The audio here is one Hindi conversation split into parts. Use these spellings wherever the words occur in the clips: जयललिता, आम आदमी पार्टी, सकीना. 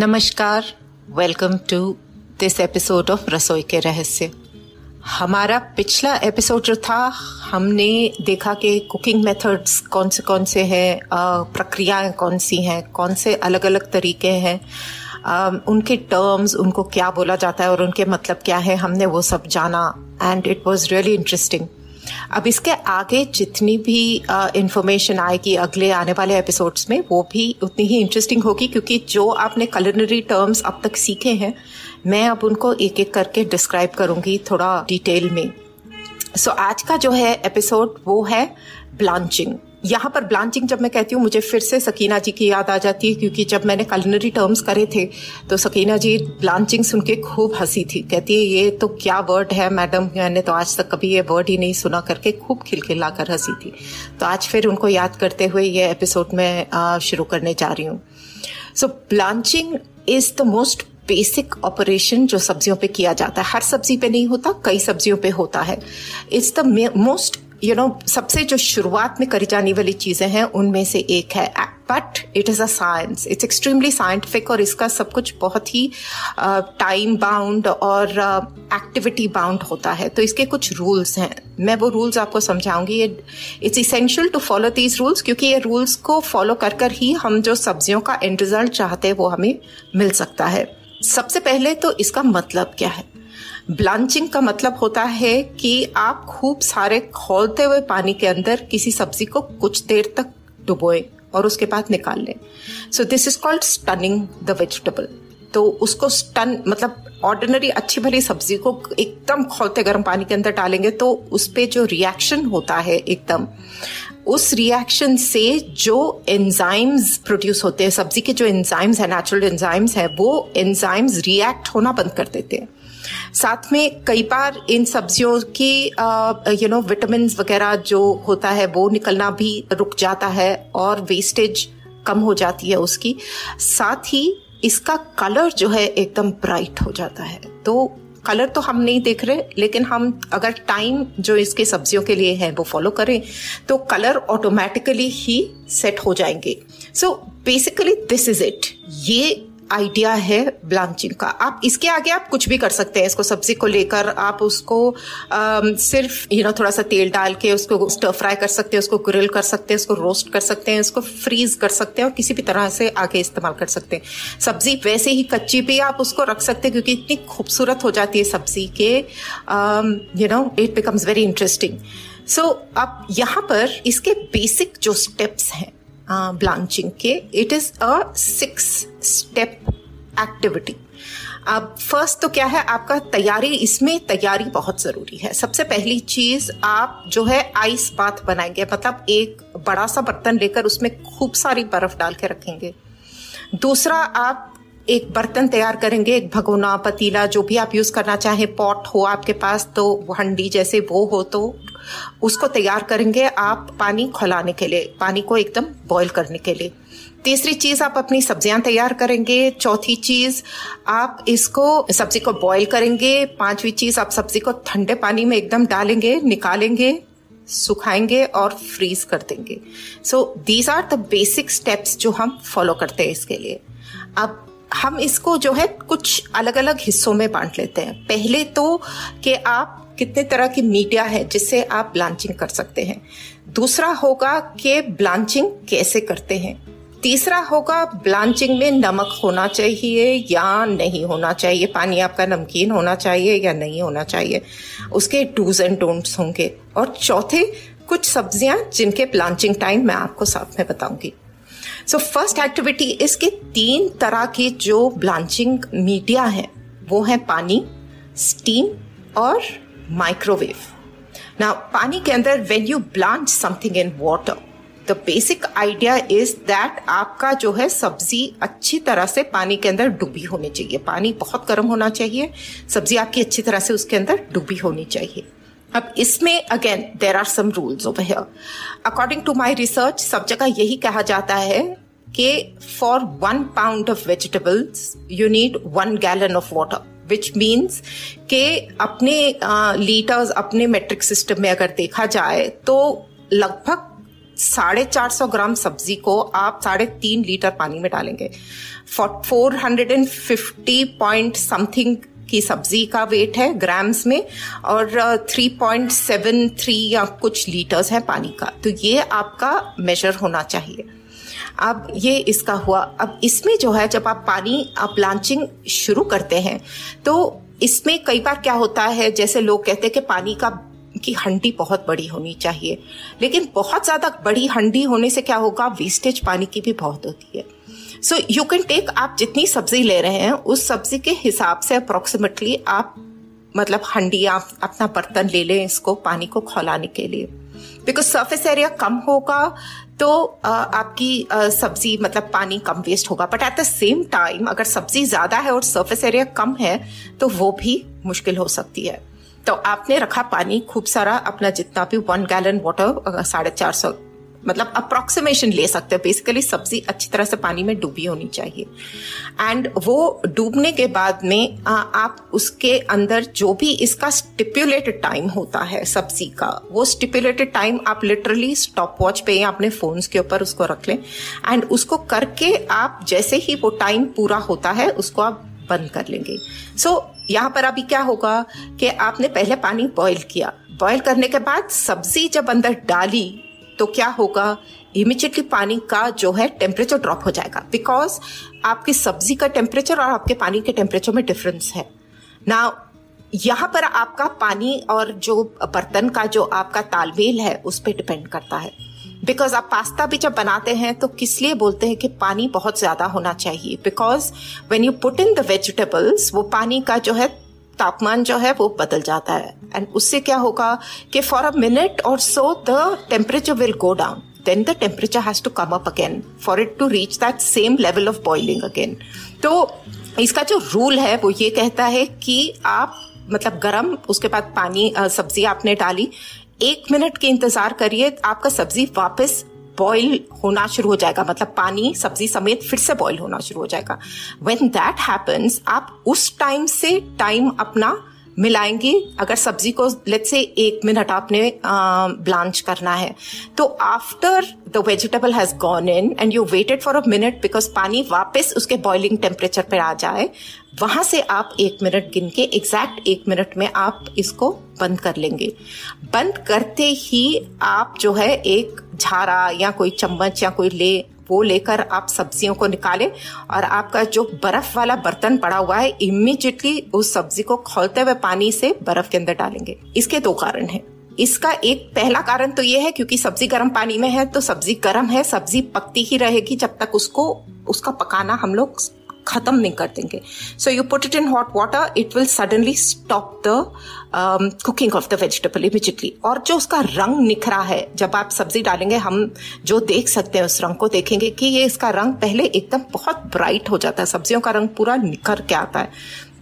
Namaskar, welcome to this episode of रसोई के रहस्य। हमारा पिछला एपिसोड जो था, हमने देखा कि कुकिंग मेथड्स कौन से हैं, प्रक्रियाएं कौन सी हैं, कौन से अलग अलग तरीके हैं, उनके टर्म्स, उनको क्या बोला जाता है और उनके मतलब क्या है, हमने वो सब जाना and it was really interesting. अब इसके आगे जितनी भी इंफॉर्मेशन आएगी अगले आने वाले एपिसोड्स में, वो भी उतनी ही इंटरेस्टिंग होगी, क्योंकि जो आपने कुलिनरी टर्म्स अब तक सीखे हैं, मैं अब उनको एक एक करके डिस्क्राइब करूंगी थोड़ा डिटेल में। सो आज का जो है एपिसोड वो है ब्लांचिंग। यहाँ पर ब्लांचिंग जब मैं कहती हूँ, मुझे फिर से सकीना जी की याद आ जाती है, क्योंकि जब मैंने कुलिनरी टर्म्स करे थे तो सकीना जी ब्लांचिंग सुन के खूब हंसी थी। कहती है ये तो क्या वर्ड है मैडम, मैंने तो आज तक कभी ये वर्ड ही नहीं सुना, करके खूब खिलखिला कर हंसी थी। तो आज फिर उनको याद करते हुए ये एपिसोड में शुरू करने जा रही हूँ। So blanching is the most basic operation जो सब्जियों पे किया जाता है। हर सब्जी पे नहीं होता, कई सब्जियों पे होता है। इट्स द मोस्ट सबसे जो शुरुआत में करी जाने वाली चीजें हैं उनमें से एक है, but it is a science, it's extremely scientific, और इसका सब कुछ बहुत ही टाइम बाउंड और एक्टिविटी बाउंड होता है। तो इसके कुछ रूल्स हैं, मैं वो रूल्स आपको समझाऊंगी। It's essential to follow these rules, क्योंकि ये रूल्स को फॉलो कर ही हम जो सब्जियों का एंड रिजल्ट चाहते हैं वो हमें मिल सकता है। सबसे पहले तो इसका मतलब क्या है? ब्लांचिंग का मतलब होता है कि आप खूब सारे खौलते हुए पानी के अंदर किसी सब्जी को कुछ देर तक डुबोएं और उसके बाद निकाल लें। So this is called stunning the vegetable. तो उसको स्टन मतलब ऑर्डिनरी अच्छी भली सब्जी को एकदम खौलते गर्म पानी के अंदर डालेंगे तो उस पे जो रिएक्शन होता है एकदम, उस रिएक्शन से जो एंजाइम्स प्रोड्यूस होते हैं, सब्जी के जो एंजाइम्स हैं, नेचुरल एंजाइम्स हैं, वो एंजाइम्स रिएक्ट होना बंद कर देते हैं। साथ में कई बार इन सब्जियों की विटामिन वगैरह जो होता है वो निकलना भी रुक जाता है और वेस्टेज कम हो जाती है उसकी। साथ ही इसका कलर जो है एकदम ब्राइट हो जाता है। तो कलर तो हम नहीं देख रहे, लेकिन हम अगर टाइम जो इसके सब्जियों के लिए है वो फॉलो करें तो कलर ऑटोमेटिकली ही सेट हो जाएंगे। So basically this is it, ये आइडिया है ब्लांचिंग का। आप इसके आगे आप कुछ भी कर सकते हैं। इसको सब्जी को लेकर आप उसको सिर्फ थोड़ा सा तेल डाल के उसको स्टर फ्राई कर सकते हैं, उसको ग्रिल कर सकते हैं, उसको रोस्ट कर सकते हैं, उसको फ्रीज कर सकते हैं और किसी भी तरह से आगे इस्तेमाल कर सकते हैं। सब्जी वैसे ही कच्ची भी आप उसको रख सकते हैं, क्योंकि इतनी खूबसूरत हो जाती है सब्जी के it becomes very interesting. So अब यहाँ पर इसके बेसिक जो स्टेप्स हैं ब्लांचिंग के, it is a 6-step activity. अब फर्स्ट तो क्या है आपका तैयारी, इसमें तैयारी बहुत ज़रूरी है। सबसे पहली चीज़ आप जो है आइस बाथ बनाएंगे, मतलब एक बड़ा सा बर्तन लेकर उसमें खूब सारी बर्फ डाल के रखेंगे। दूसरा, आप एक बर्तन तैयार करेंगे, एक भगोना, पतीला, जो भी आप यूज करना चाहें, पॉट हो आपके पास तो, हंडी जैसे वो हो तो उसको तैयार करेंगे आप पानी खौलाने के लिए, पानी को एकदम बॉईल करने के लिए। तीसरी चीज, आप अपनी सब्जियां तैयार करेंगे। चौथी चीज, आप इसको सब्जी को बॉईल करेंगे। पांचवी चीज, आप सब्जी को ठंडे पानी में एकदम डालेंगे, निकालेंगे, सुखाएंगे और फ्रीज कर देंगे। So these are the basic steps जो हम फॉलो करते हैं इसके लिए। अब हम इसको जो है कुछ अलग अलग हिस्सों में बांट लेते हैं। पहले तो कि आप कितने तरह की मीडिया है जिससे आप ब्लांचिंग कर सकते हैं, दूसरा होगा कि ब्लांचिंग कैसे करते हैं, तीसरा होगा ब्लांचिंग में नमक होना चाहिए या नहीं होना चाहिए, पानी आपका नमकीन होना चाहिए या नहीं होना चाहिए, उसके डूज एंड डोंट्स होंगे, और चौथे कुछ सब्जियां जिनके ब्लांचिंग टाइम मैं आपको साथ में बताऊंगी। सो फर्स्ट एक्टिविटी, इसके 3 तरह के जो ब्लांचिंग मीडिया है वो है पानी, स्टीम और microwave. Now, pani ke andar when you blanch something in water, the basic idea is that आपका जो है सब्जी अच्छी तरह से पानी के अंदर डूबी होनी चाहिए। पानी बहुत गर्म होना चाहिए, सब्जी आपकी अच्छी तरह से उसके अंदर डूबी होनी चाहिए। अब इसमें again there are some rules over here. According to my research सब जगह यही कहा जाता है कि for 1 pound of vegetables you need 1 gallon of water, which means के अपने लीटर्स अपने मेट्रिक सिस्टम में अगर देखा जाए तो लगभग 450 ग्राम सब्जी को आप 3.5 लीटर पानी में डालेंगे। 450 पॉइंट समथिंग की सब्जी का वेट है ग्राम्स में और 3.73 या कुछ लीटर्स है पानी का, तो ये आपका मेजर होना चाहिए। अब ये इसका हुआ। अब इसमें जो है जब आप पानी ब्लांचिंग शुरू करते हैं तो इसमें कई बार क्या होता है, जैसे लोग कहते हैं कि पानी का की हंडी बहुत बड़ी होनी चाहिए, लेकिन बहुत ज़्यादा बड़ी हंडी होने से क्या होगा, वेस्टेज पानी की भी बहुत होती है। सो यू कैन टेक, आप जितनी सब्जी ले रहे हैं उस सब्जी के हिसाब से अप्रोक्सीमेटली आप मतलब हंडी आप अपना बर्तन ले लें इसको पानी को खौलाने के लिए, बिकॉज सर्फेस एरिया कम होगा तो आपकी सब्जी मतलब पानी कम वेस्ट होगा। But at the same time अगर सब्जी ज़्यादा है और सर्फेस एरिया कम है तो वो भी मुश्किल हो सकती है। तो आपने रखा पानी खूब सारा अपना जितना भी 1 gallon वाटर 450 मतलब अप्रोक्सीमेशन ले सकते हैं। बेसिकली सब्जी अच्छी तरह से पानी में डूबी होनी चाहिए एंड वो डूबने के बाद में आप उसके अंदर जो भी इसका स्टिपुलेटेड टाइम होता है सब्जी का, वो स्टिपुलेटेड टाइम आप लिटरली स्टॉप वॉच पे या अपने फोन्स के ऊपर उसको रख लें एंड उसको करके आप जैसे ही वो टाइम पूरा होता है उसको आप बंद कर लेंगे। यहाँ पर अभी क्या होगा कि आपने पहले पानी बॉयल किया, बॉयल करने के बाद सब्जी जब अंदर डाली तो क्या होगा, इमीडिएटली पानी का जो है टेम्परेचर ड्रॉप हो जाएगा, बिकॉज आपकी सब्जी का टेम्परेचर और आपके पानी के टेम्परेचर में डिफरेंस है ना। यहाँ पर आपका पानी और जो बर्तन का जो आपका तालमेल है उस पर डिपेंड करता है, बिकॉज आप पास्ता भी जब बनाते हैं तो किस लिए बोलते हैं कि पानी बहुत ज़्यादा होना चाहिए, because when you put in the vegetables वो पानी का जो है तापमान जो है वो बदल जाता है एंड उससे क्या होगा कि फॉर अ मिनट और so the temperature will go down, then the temperature has to come up again for it to reach that same level of boiling again. तो इसका जो रूल है वो ये कहता है कि आप मतलब गर्म उसके बाद पानी सब्जी आपने डाली, 1 मिनट के इंतजार करिए, आपका सब्जी वापस बॉईल होना शुरू हो जाएगा, मतलब पानी सब्जी समेत फिर से बॉईल होना शुरू हो जाएगा। व्हेन दैट हैपन्स आप उस टाइम से टाइम अपना मिलाएंगे। अगर सब्जी को लेट्स से 1 मिनट आपने ब्लांच करना है तो after the vegetable has gone in and you waited for a minute because पानी वापस उसके बॉइलिंग टेम्परेचर पर आ जाए, वहाँ से आप 1 मिनट गिन के एग्जैक्ट 1 मिनट में आप इसको बंद कर लेंगे। बंद करते ही आप जो है एक झारा या कोई चम्मच या कोई ले वो लेकर आप सब्जियों को निकालें और आपका जो बर्फ वाला बर्तन पड़ा हुआ है इमीडिएटली उस सब्जी को खोलते हुए पानी से बर्फ के अंदर डालेंगे। इसके 2 कारण हैं। इसका एक पहला कारण तो ये है क्योंकि सब्जी गर्म पानी में है तो सब्जी गर्म है, सब्जी पकती ही रहेगी जब तक उसको उसका पकाना हम लोग खत्म नहीं कर देंगे। So you put it in hot water, it will suddenly stop the cooking of the vegetable immediately. और जो उसका रंग निखरा है जब आप सब्जी डालेंगे, हम जो देख सकते हैं उस रंग को देखेंगे कि ये इसका रंग पहले एकदम बहुत ब्राइट हो जाता है, सब्जियों का रंग पूरा निखर के आता है।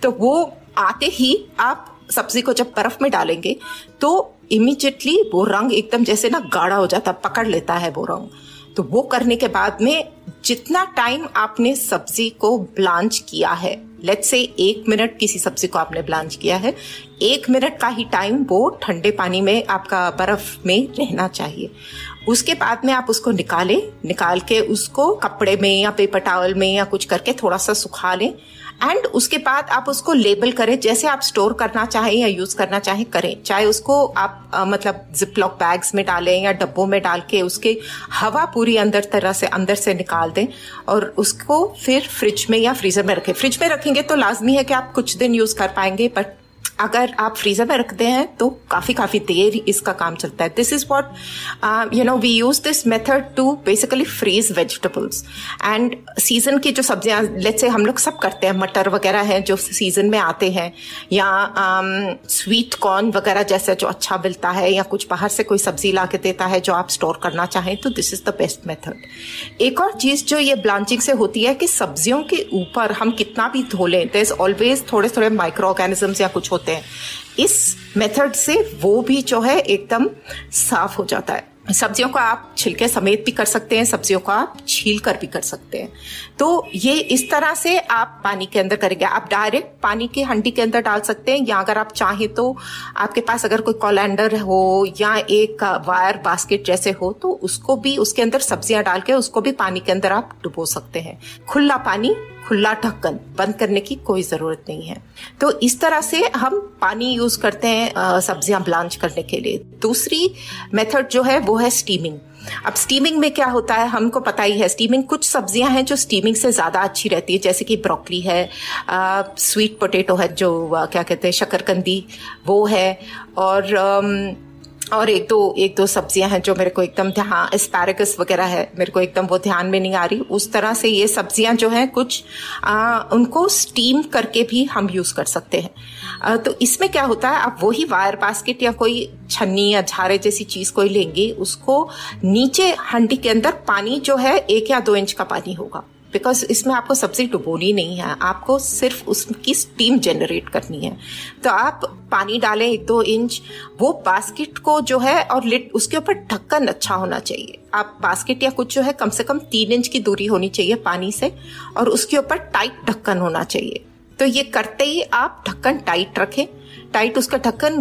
तो वो आते ही आप सब्जी को जब बर्फ में डालेंगे तो इमीडिएटली वो रंग एकदम जैसे ना गाढ़ा हो जाता है, पकड़ लेता है वो रंग। तो वो करने के बाद में जितना टाइम आपने सब्जी को ब्लांच किया है, लेट्स से 1 मिनट किसी सब्जी को आपने ब्लांच किया है, 1 मिनट का ही टाइम वो ठंडे पानी में आपका बर्फ में रहना चाहिए। उसके बाद में आप उसको निकालें, निकाल के उसको कपड़े में या पेपर टॉवल में या कुछ करके थोड़ा सा सुखा लें एंड उसके बाद आप उसको लेबल करें, जैसे आप स्टोर करना चाहें या यूज़ करना चाहें करें, चाहे उसको आप मतलब जिपलॉक बैग्स में डालें या डब्बों में डाल के उसके हवा पूरी अंदर तरह से अंदर से निकाल दें और उसको फिर फ्रिज में या फ्रीज़र में रखें। फ्रिज में रखेंगे तो लाजमी है कि आप कुछ दिन यूज़ कर पाएंगे, बट अगर आप फ्रीजर में रखते हैं तो काफी काफी देर इसका काम चलता है. This is what you know we use this method to basically freeze vegetables and season की जो सब्जियां लेट्स से हम लोग सब करते हैं, मटर वगैरह हैं जो सीजन में आते हैं या स्वीट कॉर्न वगैरह जैसा जो अच्छा मिलता है या कुछ बाहर से कोई सब्जी ला के देता है जो आप स्टोर करना चाहें तो this is the best method. एक और चीज जो ये ब्लांचिंग से होती है कि सब्जियों के ऊपर हम कितना भी धो लें देयर इज ऑलवेज थोड़े थोड़े माइक्रो ऑर्गेनिजम्स या कुछ होते हैं. इस मेथड से वो भी जो है एकदम साफ हो जाता है. सब्जियों को आप छिलके समेत भी कर सकते हैं, सब्जियों को आप छील कर भी कर सकते हैं. तो ये इस तरह से आप पानी के अंदर करेंगे, आप डायरेक्ट पानी के हंडी के अंदर डाल सकते हैं या अगर आप चाहें तो आपके पास अगर कोई कोलैंडर हो या एक वायर बास्केट जैसे हो तो उसको भी उसके अंदर सब्जियां डाल के उसको भी पानी के अंदर आप डुबो सकते हैं. खुला पानी, खुला ढक्कन, बंद करने की कोई जरूरत नहीं है. तो इस तरह से हम पानी यूज करते हैं सब्जियां ब्लांच करने के लिए. दूसरी मेथड जो है वो है स्टीमिंग. अब स्टीमिंग में क्या होता है हमको पता ही है. स्टीमिंग कुछ सब्जियां हैं जो स्टीमिंग से ज्यादा अच्छी रहती है जैसे कि ब्रोकली है, स्वीट पोटैटो है जो क्या कहते हैं शकरकंदी वो है और एक दो सब्जियां हैं जो मेरे को एकदम ध्यान एस्पैरागस वगैरह है मेरे को एकदम वो ध्यान में नहीं आ रही. उस तरह से ये सब्जियां जो हैं कुछ उनको स्टीम करके भी हम यूज कर सकते हैं. तो इसमें क्या होता है आप वही वायर बास्केट या कोई छन्नी या झारे जैसी चीज कोई लेंगे, उसको नीचे हंडी के अंदर पानी जो है 1 या 2 इंच का पानी होगा बिकॉज इसमें आपको सब्जी डुबोनी नहीं है, आपको सिर्फ उसकी स्टीम जनरेट करनी है. तो आप पानी डालें 1-2 इंच वो बास्केट को जो है और लिड उसके ऊपर ढक्कन अच्छा होना चाहिए. आप बास्केट या कुछ जो है कम से कम 3 इंच की दूरी होनी चाहिए पानी से और उसके ऊपर टाइट ढक्कन होना चाहिए. तो ये करते ही आप ढक्कन टाइट रखें, टाइट उसका ढक्कन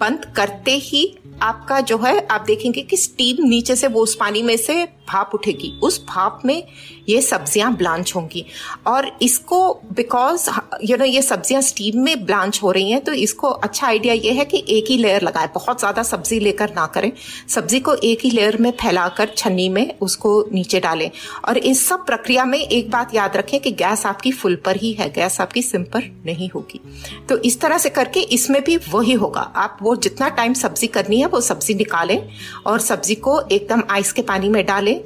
बंद करते ही आपका जो है आप देखेंगे कि स्टीम नीचे से वो उस पानी में से भाप उठेगी, उस भाप में ये सब्जियां ब्लांच होंगी. और इसको बिकॉज यू नो ये सब्जियां स्टीम में ब्लांच हो रही हैं तो इसको अच्छा आइडिया ये है कि एक ही लेयर लगाएं, बहुत ज्यादा सब्जी लेकर ना करें, सब्जी को एक ही लेयर में फैलाकर छन्नी में उसको नीचे डालें. और इस सब प्रक्रिया में एक बात याद रखें कि गैस आपकी फुल पर ही है, गैस आपकी सिम पर नहीं होगी. तो इस तरह से करके इसमें भी वही होगा, आप वो जितना टाइम सब्जी करनी है वो सब्जी निकालें और सब्जी को एकदम आइस के पानी में डालें.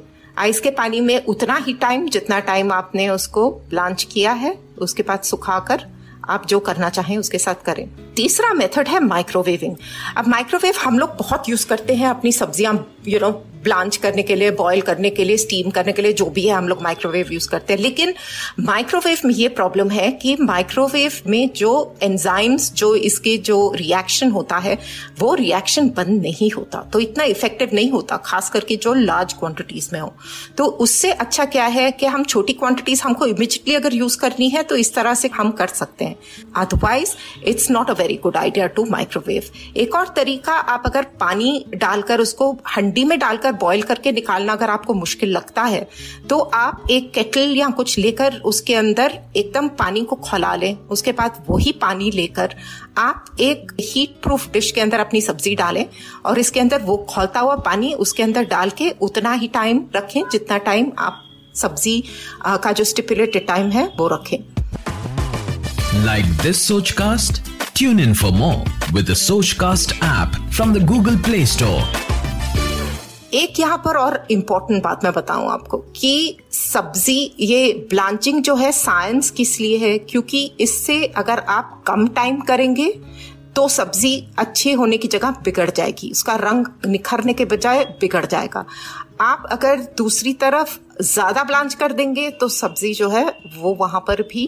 आइस के पानी में उतना ही टाइम जितना टाइम आपने उसको ब्लांच किया है, उसके बाद सुखाकर आप जो करना चाहें उसके साथ करें. तीसरा मेथड है माइक्रोवेविंग. अब माइक्रोवेव हम लोग बहुत यूज करते हैं अपनी सब्जियां यू नो ब्लांच करने के लिए, बॉयल करने के लिए, स्टीम करने के लिए, जो भी है हम लोग माइक्रोवेव यूज करते हैं. लेकिन माइक्रोवेव में ये प्रॉब्लम है कि माइक्रोवेव में जो एंजाइम्स जो इसके जो रिएक्शन होता है वो रिएक्शन बंद नहीं होता तो इतना इफेक्टिव नहीं होता, खास करके जो लार्ज क्वांटिटीज में हो. तो उससे अच्छा क्या है कि हम छोटी क्वांटिटीज हमको इमीडिएटली अगर यूज करनी है तो इस तरह से हम कर सकते हैं, otherwise it's not a very good idea to microwave. एक और तरीका, आप अगर पानी डालकर उसको हंडी में डालकर बॉयल करके निकालना अगर आपको मुश्किल लगता है तो आप एक केटल या कुछ लेकर उसके अंदर एकदम पानी को खौला लें, उसके बाद वही पानी लेकर आप एक हीट प्रूफ डिश के अंदर अपनी सब्जी डालें और इसके अंदर वो खौलता हुआ पानी उसके अंदर डाल के उतना ही टाइम रखें जितना टाइम आप सब्जी का जो स्टिपुलेटेड टाइम है वो रखें. Like this Sochcast? Tune in for more with the Sochcast app from the Google Play Store. एक यहाँ पर और इम्पोर्टेंट बात मैं बताऊं आपको कि सब्जी ये ब्लांचिंग जो है साइंस किस लिए है, क्योंकि इससे अगर आप कम टाइम करेंगे तो सब्जी अच्छे होने की जगह बिगड़ जाएगी, उसका रंग निखरने के बजाय बिगड़ जाएगा. आप अगर दूसरी तरफ ज्यादा ब्लांच कर देंगे तो सब्जी जो है वो वहां पर भी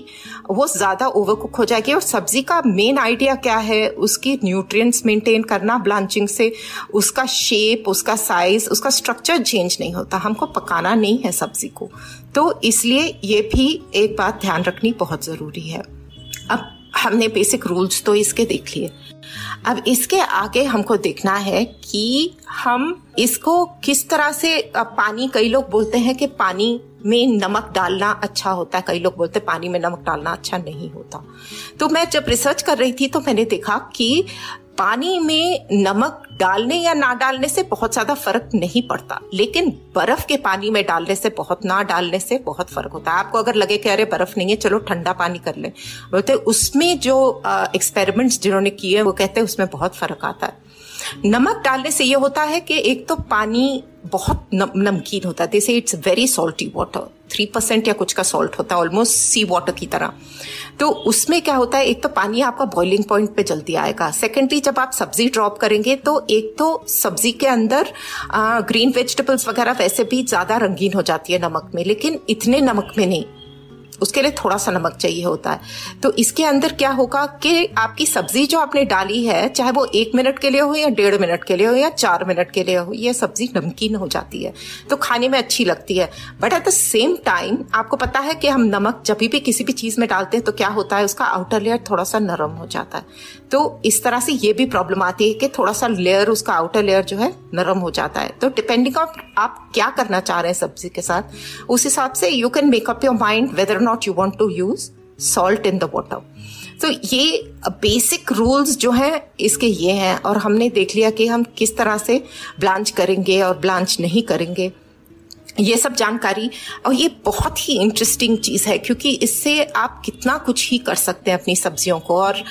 वो ज्यादा ओवरकुक हो जाएगी. और सब्जी का मेन आइडिया क्या है, उसकी न्यूट्रिएंट्स मेंटेन करना ब्लांचिंग से, उसका शेप, उसका साइज, उसका स्ट्रक्चर चेंज नहीं होता, हमको पकाना नहीं है सब्जी को. तो इसलिए ये भी एक बात ध्यान रखनी बहुत जरूरी है. अब हमने बेसिक रूल्स तो इसके देख लिए, अब इसके आगे हमको देखना है कि हम इसको किस तरह से पानी, कई लोग बोलते हैं कि पानी में नमक डालना अच्छा होता है, कई लोग बोलते हैं पानी में नमक डालना अच्छा नहीं होता. तो मैं जब रिसर्च कर रही थी तो मैंने देखा कि पानी में नमक डालने या ना डालने से बहुत ज्यादा फर्क नहीं पड़ता, लेकिन बर्फ के पानी में डालने से बहुत, ना डालने से बहुत फर्क होता है। आपको अगर लगे कि अरे बर्फ नहीं है चलो ठंडा पानी कर ले, बोलते उसमें जो एक्सपेरिमेंट्स जिन्होंने किए वो कहते हैं उसमें बहुत फर्क आता है। नमक डालने से ये होता है कि एक तो पानी बहुत नमकीन होता है, जैसे इट्स वेरी सॉल्टी वाटर, 3% या कुछ का सॉल्ट होता है, ऑलमोस्ट सी वाटर की तरह। तो उसमें क्या होता है, एक तो पानी आपका बॉइलिंग पॉइंट पे जल्दी आएगा। सेकेंडली, जब आप सब्जी ड्रॉप करेंगे तो एक तो सब्जी के अंदर ग्रीन वेजिटेबल्स वगैरह वैसे भी ज्यादा रंगीन हो जाती है नमक में, लेकिन इतने नमक में नहीं, उसके लिए थोड़ा सा नमक चाहिए होता है। तो इसके अंदर क्या होगा कि आपकी सब्जी जो आपने डाली है, चाहे वो 1 मिनट के लिए हो या 1.5 मिनट के लिए हो या 4 मिनट के लिए हो, ये सब्जी नमकीन हो जाती है तो खाने में अच्छी लगती है। But at the same time आपको पता है कि हम नमक जब भी किसी भी चीज में डालते हैं तो क्या होता है, उसका आउटर लेयर थोड़ा सा नरम हो जाता है। तो इस तरह से ये भी प्रॉब्लम आती है कि थोड़ा सा लेयर, उसका आउटर लेयर जो है नरम हो जाता है। तो डिपेंडिंग ऑन आप क्या करना चाह रहे हैं सब्जी के साथ, उस हिसाब से you can make up your mind whether not you want to use salt in the water। तो ये बेसिक रूल्स जो हैं इसके ये हैं, और हमने देख लिया कि हम किस तरह से ब्लांच करेंगे और ब्लांच नहीं करेंगे, ये सब जानकारी। और ये बहुत ही इंटरेस्टिंग चीज़ है क्योंकि इससे आप कितना कुछ ही कर सकते हैं अपनी सब्जियों को, और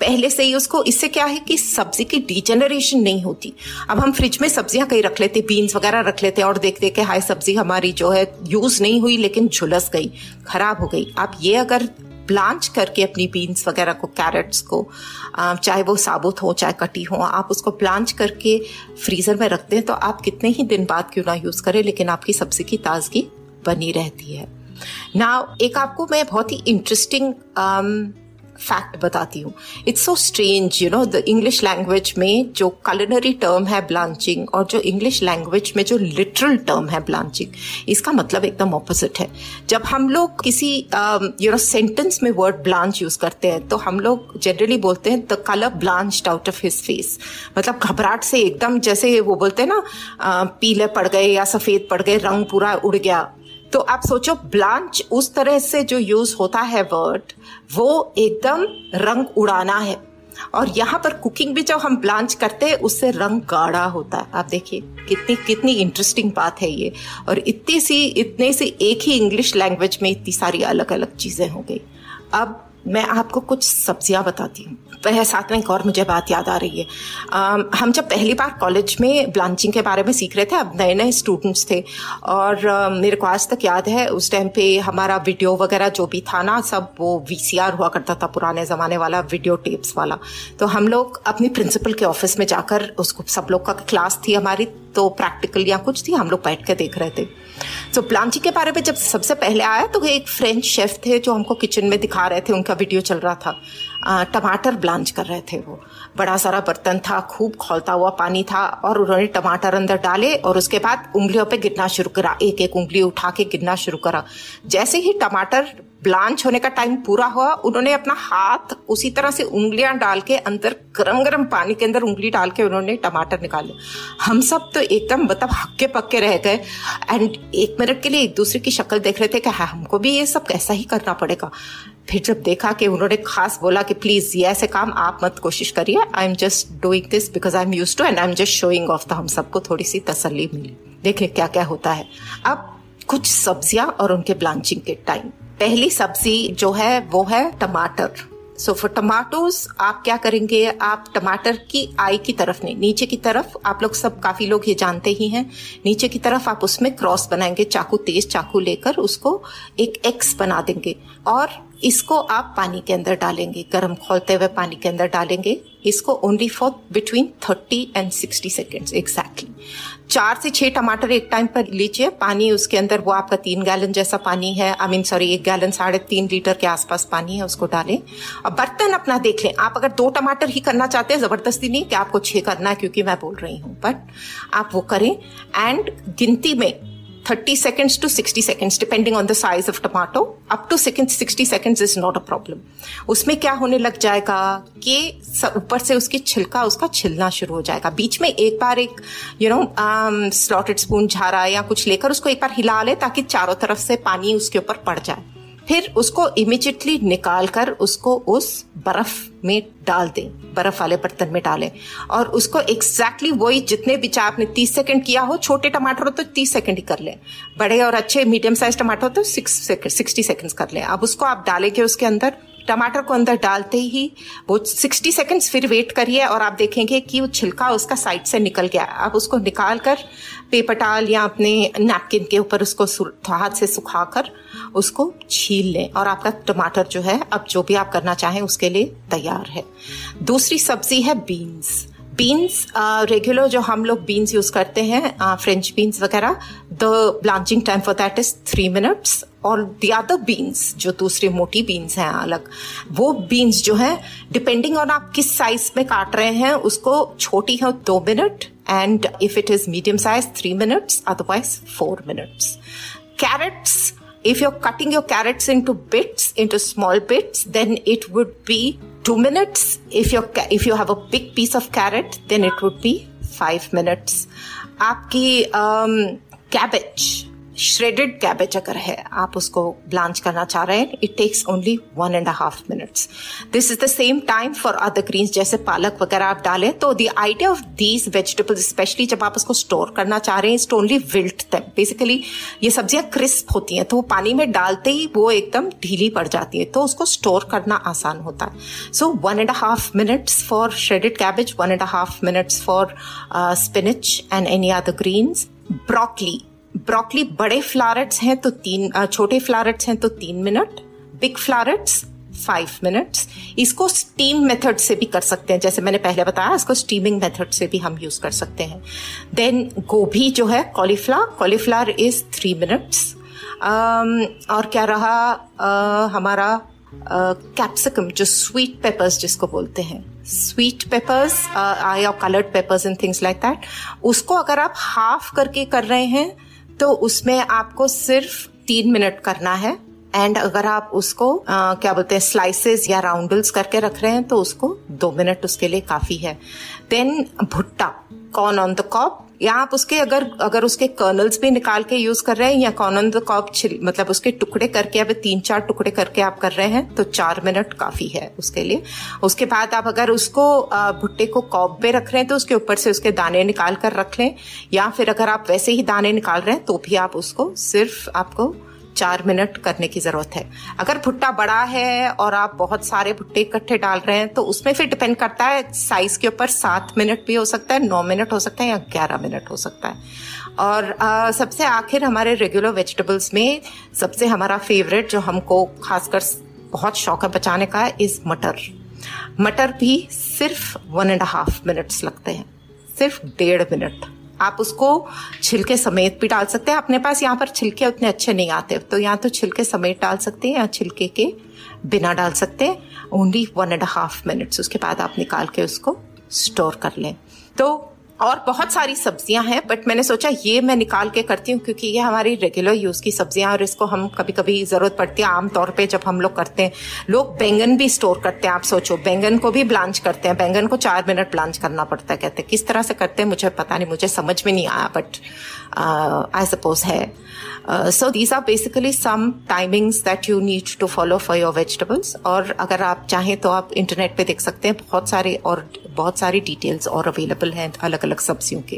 पहले से ही उसको, इससे क्या है कि सब्जी की डिजेनरेशन नहीं होती। अब हम फ्रिज में सब्जियां कहीं रख लेते, बीन्स वगैरह रख लेते हैं और देखते कि हाय सब्जी हमारी जो है यूज नहीं हुई लेकिन झुलस गई, खराब हो गई। आप ये अगर ब्लांच करके अपनी बीन्स वगैरह को, कैरेट्स को, चाहे वो साबुत हो चाहे कटी हो, आप उसको ब्लांच करके फ्रीजर में रखते हैं तो आप कितने ही दिन बाद क्यों ना यूज करें, लेकिन आपकी सब्जी की ताजगी बनी रहती है। नाउ एक आपको मैं बहुत ही इंटरेस्टिंग फैक्ट बताती हूँ। It's so strange, you know, the English language में जो कलिनरी टर्म है ब्लांचिंग और जो इंग्लिश लैंग्वेज में जो लिटरल टर्म है ब्लांचिंग, इसका मतलब एकदम ऑपोजिट है। जब हम लोग किसी यू नो सेंटेंस में वर्ड ब्लांच यूज करते हैं तो हम लोग जनरली बोलते हैं the colour blanched out of his face, मतलब घबराहट से एकदम, जैसे वो बोलते हैं ना पीले पड़ गए या सफेद पड़ गए, रंग पूरा उड़ गया। तो आप सोचो ब्लांच उस तरह से जो यूज होता है वर्ड, वो एकदम रंग उड़ाना है, और यहाँ पर कुकिंग भी जब हम ब्लांच करते हैं उससे रंग गाढ़ा होता है। आप देखिए कितनी इंटरेस्टिंग बात है ये, और इतने से एक ही इंग्लिश लैंग्वेज में इतनी सारी अलग अलग चीजें हो गई। अब मैं आपको कुछ सब्जियां बताती हूँ। वह साथ में एक और मुझे बात याद आ रही है, हम जब पहली बार कॉलेज में ब्लांचिंग के बारे में सीख रहे थे, अब नए नए स्टूडेंट्स थे, और मेरे को आज तक याद है उस टाइम पे हमारा वीडियो वगैरह जो भी था ना, सब वो वीसीआर हुआ करता था, पुराने ज़माने वाला वीडियो टेप्स वाला। तो हम लोग अपने प्रिंसिपल के ऑफिस में जाकर उसको, सब लोग का क्लास थी हमारी तो प्रैक्टिकल या कुछ थी, हम लोग बैठ के देख रहे थे। तो ब्लांचिंग के बारे में जब सबसे पहले आया तो एक फ्रेंच शेफ थे जो हमको किचन में दिखा रहे थे, उनका वीडियो चल रहा था, टमाटर ब्लांच कर रहे थे। वो बड़ा सारा बर्तन था, खूब खौलता हुआ पानी था, और उन्होंने टमाटर अंदर डाले और उसके बाद उंगलियों पे गिरना शुरू करा, एक एक उंगली उठा के गिरना शुरू करा। जैसे ही टमाटर ब्लांच होने का टाइम पूरा हुआ, उन्होंने अपना हाथ उसी तरह से उंगलियां डाल के अंदर, गरम गरम पानी के अंदर उंगली डाल के उन्होंने टमाटर निकाले। हम सब तो एकदम मतलब हक्के पक्के रह गए, एंड 1 मिनट के लिए एक दूसरे की शक्ल देख रहे थे कि हाँ हमको भी ये सब ऐसा ही करना पड़ेगा। फिर जब देखा कि उन्होंने खास बोला कि प्लीज ये ऐसे काम आप मत कोशिश करिए, I am just doing this because I am use to and I am just showing off. तो हम सबको थोड़ी सी तसल्ली मिली, देखिए क्या क्या होता है। अब कुछ सब्जियां और उनके ब्लांचिंग के टाइम, पहली सब्जी जो है वो है टमाटर। सो फॉर टमाटोज आप क्या करेंगे, आप टमाटर की आई की तरफ नहीं, नीचे की तरफ, आप लोग सब काफी लोग ये जानते ही हैं, नीचे की तरफ आप उसमें क्रॉस बनाएंगे, चाकू, तेज चाकू लेकर उसको एक एक्स बना देंगे, और इसको आप पानी के अंदर डालेंगे, गर्म खौलते हुए पानी के अंदर डालेंगे इसको, only for between 30 and 60 seconds exactly. 4 से 6 टमाटर एक टाइम पर लीजिए, पानी उसके अंदर, वो आपका 3 गैलन जैसा पानी है, आई मीन 1 गैलन 3.5 लीटर के आसपास पानी है, उसको डालें। और बर्तन अपना देख लें, आप अगर 2 टमाटर ही करना चाहते हैं, जबरदस्ती नहीं कि आपको 6 करना है क्योंकि मैं बोल रही हूँ, बट आप वो करें। एंड गिनती में 30 seconds to 60 seconds depending on the size of tomato, up to 60 seconds is not a problem. उसमें क्या होने लग जाएगा कि ऊपर से उसकी छिलका, उसका छिलना शुरू हो जाएगा। बीच में एक बार एक स्लॉटेड स्पून, झारा या कुछ लेकर उसको एक बार हिला ले ताकि चारों तरफ से पानी उसके ऊपर पड़ जाए। फिर उसको इमीडिएटली निकाल कर उसको उस बर्फ में डाल दें, बर्फ वाले बर्तन में डालें और उसको एग्जैक्टली वही जितने भी चाहे आपने 30 सेकंड किया हो, छोटे टमाटर हो तो 30 सेकंड ही कर लें, बड़े और अच्छे मीडियम साइज टमाटर हो तो 60 सेकंड कर लें। अब उसको आप डालेंगे उसके अंदर, टमाटर को अंदर डालते ही वो 60 सेकंड्स फिर वेट करिए और आप देखेंगे कि वो छिलका उसका साइड से निकल गया। आप उसको निकाल कर पेपर टॉवल या अपने नैपकिन के ऊपर उसको हाथ से सुखा कर उसको छील लें और आपका टमाटर जो है अब जो भी आप करना चाहें उसके लिए तैयार है। दूसरी सब्जी है बीन्स। बीन्स रेगुलर जो हम लोग बीन्स यूज़ करते हैं, फ्रेंच बीन्स वगैरह, the blanching time for that is 3 minutes और द अदर बीन्स जो दूसरी मोटी बीन्स हैं अलग, वो बीन्स जो हैं डिपेंडिंग ऑन आप किस साइज में काट रहे हैं, उसको छोटी हो 2 minute and if it is medium size 3 minutes otherwise 4 minutes. Carrots, if you're cutting your carrots into bits, into small bits, then it would be 2 minutes. If you have a big piece of carrot, then it would be 5 minutes. आपकी cabbage, shredded cabbage अगर है, आप उसको blanch करना चाह रहे हैं, it takes only 1.5 minutes. This is the same time for other greens जैसे पालक वगैरह आप डालें, तो the idea of these vegetables, especially जब आप उसको store करना चाह रहे हैं, is to only wilt them. Basically ये सब्जियां crisp होती हैं, तो पानी में डालते ही वो एकदम ढीली पड़ जाती है, तो उसको store करना आसान होता है। So 1.5 minutes for shredded cabbage, 1.5 minutes for spinach and any other greens. Broccoli बड़े फ्लारेट्स हैं तो 3, छोटे फ्लारेट्स हैं तो 3 मिनट, बिग फ्लारेट्स 5 मिनट्स। इसको स्टीम मेथड से भी कर सकते हैं, जैसे मैंने पहले बताया, इसको स्टीमिंग मेथड से भी हम यूज कर सकते हैं। देन गोभी जो है, कॉलीफ्लावर इज 3 मिनट्स। और क्या रहा हमारा कैप्सिकम, जो स्वीट पेपर्स जिसको बोलते हैं, स्वीट पेपर्स या coloured peppers and things like that, उसको अगर आप हाफ करके कर रहे हैं तो उसमें आपको सिर्फ 3 मिनट करना है। एंड अगर आप उसको क्या बोलते हैं, स्लाइसेस या राउंडल्स करके रख रहे हैं तो उसको 2 मिनट उसके लिए काफ़ी है। देन भुट्टा, कॉर्न ऑन द कॉब, या आप उसके अगर उसके कर्नल्स भी निकाल के यूज कर रहे हैं या कॉर्न ऑन द कॉब मतलब उसके टुकड़े करके, अब 3-4 टुकड़े करके आप कर रहे हैं तो 4 मिनट काफी है उसके लिए। उसके बाद आप अगर उसको भुट्टे को कॉब में रख रहे हैं तो उसके ऊपर से उसके दाने निकाल कर रख लें, या फिर अगर आप वैसे ही दाने निकाल रहे हैं तो भी आप उसको सिर्फ आपको 4 मिनट करने की जरूरत है। अगर भुट्टा बड़ा है और आप बहुत सारे भुट्टे इकट्ठे डाल रहे हैं तो उसमें फिर डिपेंड करता है साइज के ऊपर, 7 मिनट भी हो सकता है, 9 मिनट हो सकता है या 11 मिनट हो सकता है। और सबसे आखिर हमारे रेगुलर वेजिटेबल्स में सबसे हमारा फेवरेट जो हमको खासकर बहुत शौक है बचाने का इज मटर भी सिर्फ 1.5 मिनट्स लगते हैं, सिर्फ 1.5 मिनट। आप उसको छिलके समेत भी डाल सकते हैं, अपने पास यहाँ पर छिलके उतने अच्छे नहीं आते तो या तो छिलके समेत डाल सकते हैं या छिलके के बिना डाल सकते हैं। ओनली 1.5 मिनट्स, उसके बाद आप निकाल के उसको स्टोर कर लें। तो और बहुत सारी सब्जियां हैं बट मैंने सोचा ये मैं निकाल के करती हूँ क्योंकि ये हमारी रेगुलर यूज़ की सब्जियां और इसको हम कभी कभी ज़रूरत पड़ती है आमतौर पे जब हम लोग करते हैं। लोग बैंगन भी स्टोर करते हैं, आप सोचो बैंगन को भी ब्लांच करते हैं, बैंगन को 4 मिनट ब्लांच करना पड़ता है, कहते हैं किस तरह से करते हैं मुझे पता नहीं, मुझे समझ में नहीं आया बट आई सपोज है। So these are basically some timings that you need to follow for your vegetables. और अगर आप चाहें तो आप इंटरनेट पे देख सकते हैं, बहुत सारी डिटेल्स और अवेलेबल हैं अलग अलग सब्जियों के।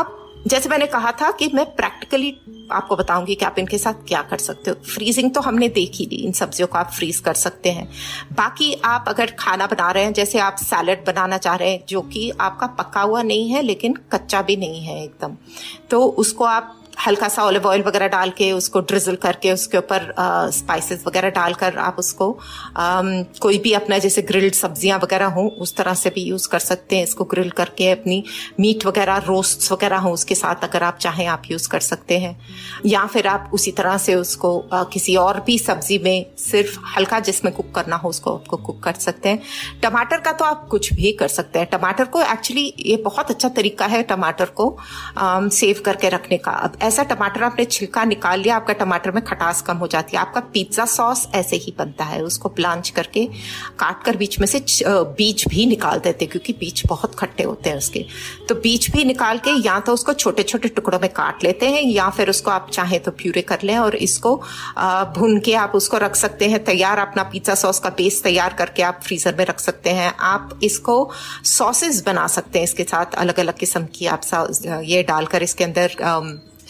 अब जैसे मैंने कहा था कि मैं प्रैक्टिकली आपको बताऊंगी कि आप इनके साथ क्या कर सकते हो। फ्रीजिंग तो हमने देख ही ली, इन सब्जियों को आप फ्रीज कर सकते हैं। बाकी आप अगर खाना बना रहे हैं, जैसे आप सैलड बनाना चाह रहे हैं जो कि आपका पका हुआ नहीं है लेकिन कच्चा भी नहीं है एकदम, तो उसको आप हल्का सा ऑलिव ऑयल वगैरह डाल के उसको ड्रिजल करके उसके ऊपर स्पाइसेस वगैरह डालकर आप उसको कोई भी अपना जैसे ग्रिल्ड सब्जियां वगैरह हों उस तरह से भी यूज़ कर सकते हैं। इसको ग्रिल करके अपनी मीट वगैरह रोस्ट्स वगैरह हों उसके साथ अगर आप चाहें आप यूज़ कर सकते हैं। या फिर आप उसी तरह से उसको किसी और भी सब्जी में सिर्फ हल्का जिसमें कुक करना हो उसको आपको कुक कर सकते हैं। टमाटर का तो आप कुछ भी कर सकते हैं, टमाटर को एक्चुअली ये बहुत अच्छा तरीका है टमाटर को सेव करके रखने का। अब ऐसा टमाटर आपने छिलका निकाल लिया, आपका टमाटर में खटास कम हो जाती है। आपका पिज्जा सॉस ऐसे ही बनता है, उसको ब्लांच करके काट कर बीच में से बीज भी निकाल देते हैं, क्योंकि बीज बहुत खट्टे होते हैं उसके। तो बीज भी निकाल के या तो उसको छोटे छोटे टुकड़ों में काट लेते हैं, या फिर उसको आप चाहें तो प्यूरे कर लें और इसको भून के आप उसको रख सकते हैं तैयार। अपना पिज्जा सॉस का बेस तैयार करके आप फ्रीजर में रख सकते हैं। आप इसको सॉसेस बना सकते हैं इसके साथ, अलग अलग किस्म की आप ये डालकर इसके अंदर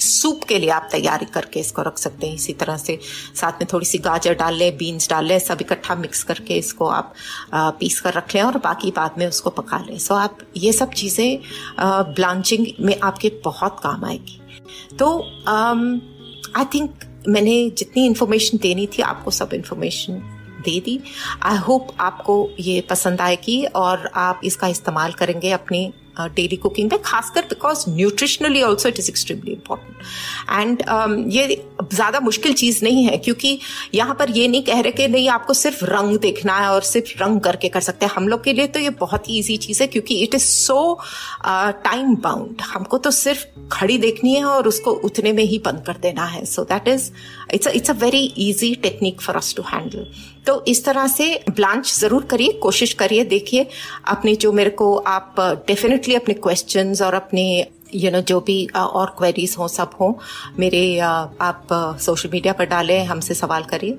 सूप के लिए आप तैयारी करके इसको रख सकते हैं। इसी तरह से साथ में थोड़ी सी गाजर डाल लें, बीन्स डाल लें, सब इकट्ठा मिक्स करके इसको आप पीस कर रख लें और बाकी बाद में उसको पका लें। सो आप ये सब चीज़ें ब्लांचिंग में आपके बहुत काम आएगी। तो आई थिंक मैंने जितनी इन्फॉर्मेशन देनी थी आपको सब information they the. I hope आपको ये पसंद आएगी और आप इसका इस्तेमाल करेंगे अपनी डेली कुकिंग में, खासकर because nutritionally also it is extremely important. And ये ज़्यादा मुश्किल चीज़ नहीं है, क्योंकि यहाँ पर ये नहीं कह रहे कि नहीं आपको सिर्फ रंग देखना है और सिर्फ रंग करके कर सकते हैं। हम लोग के लिए तो ये बहुत ही ईजी चीज़ है, क्योंकि it is so time bound. हमको तो सिर्फ घड़ी देखनी है और उसको उतने में ही बंद कर देना है। So that is it's a very easy technique for us to handle. तो इस तरह से ब्लांच ज़रूर करिए, कोशिश करिए, देखिए अपने जो मेरे को आप डेफिनेटली अपने क्वेश्चंस और अपने जो भी और क्वेरीज हो सब हो मेरे आप सोशल मीडिया पर डालें, हमसे सवाल करिए।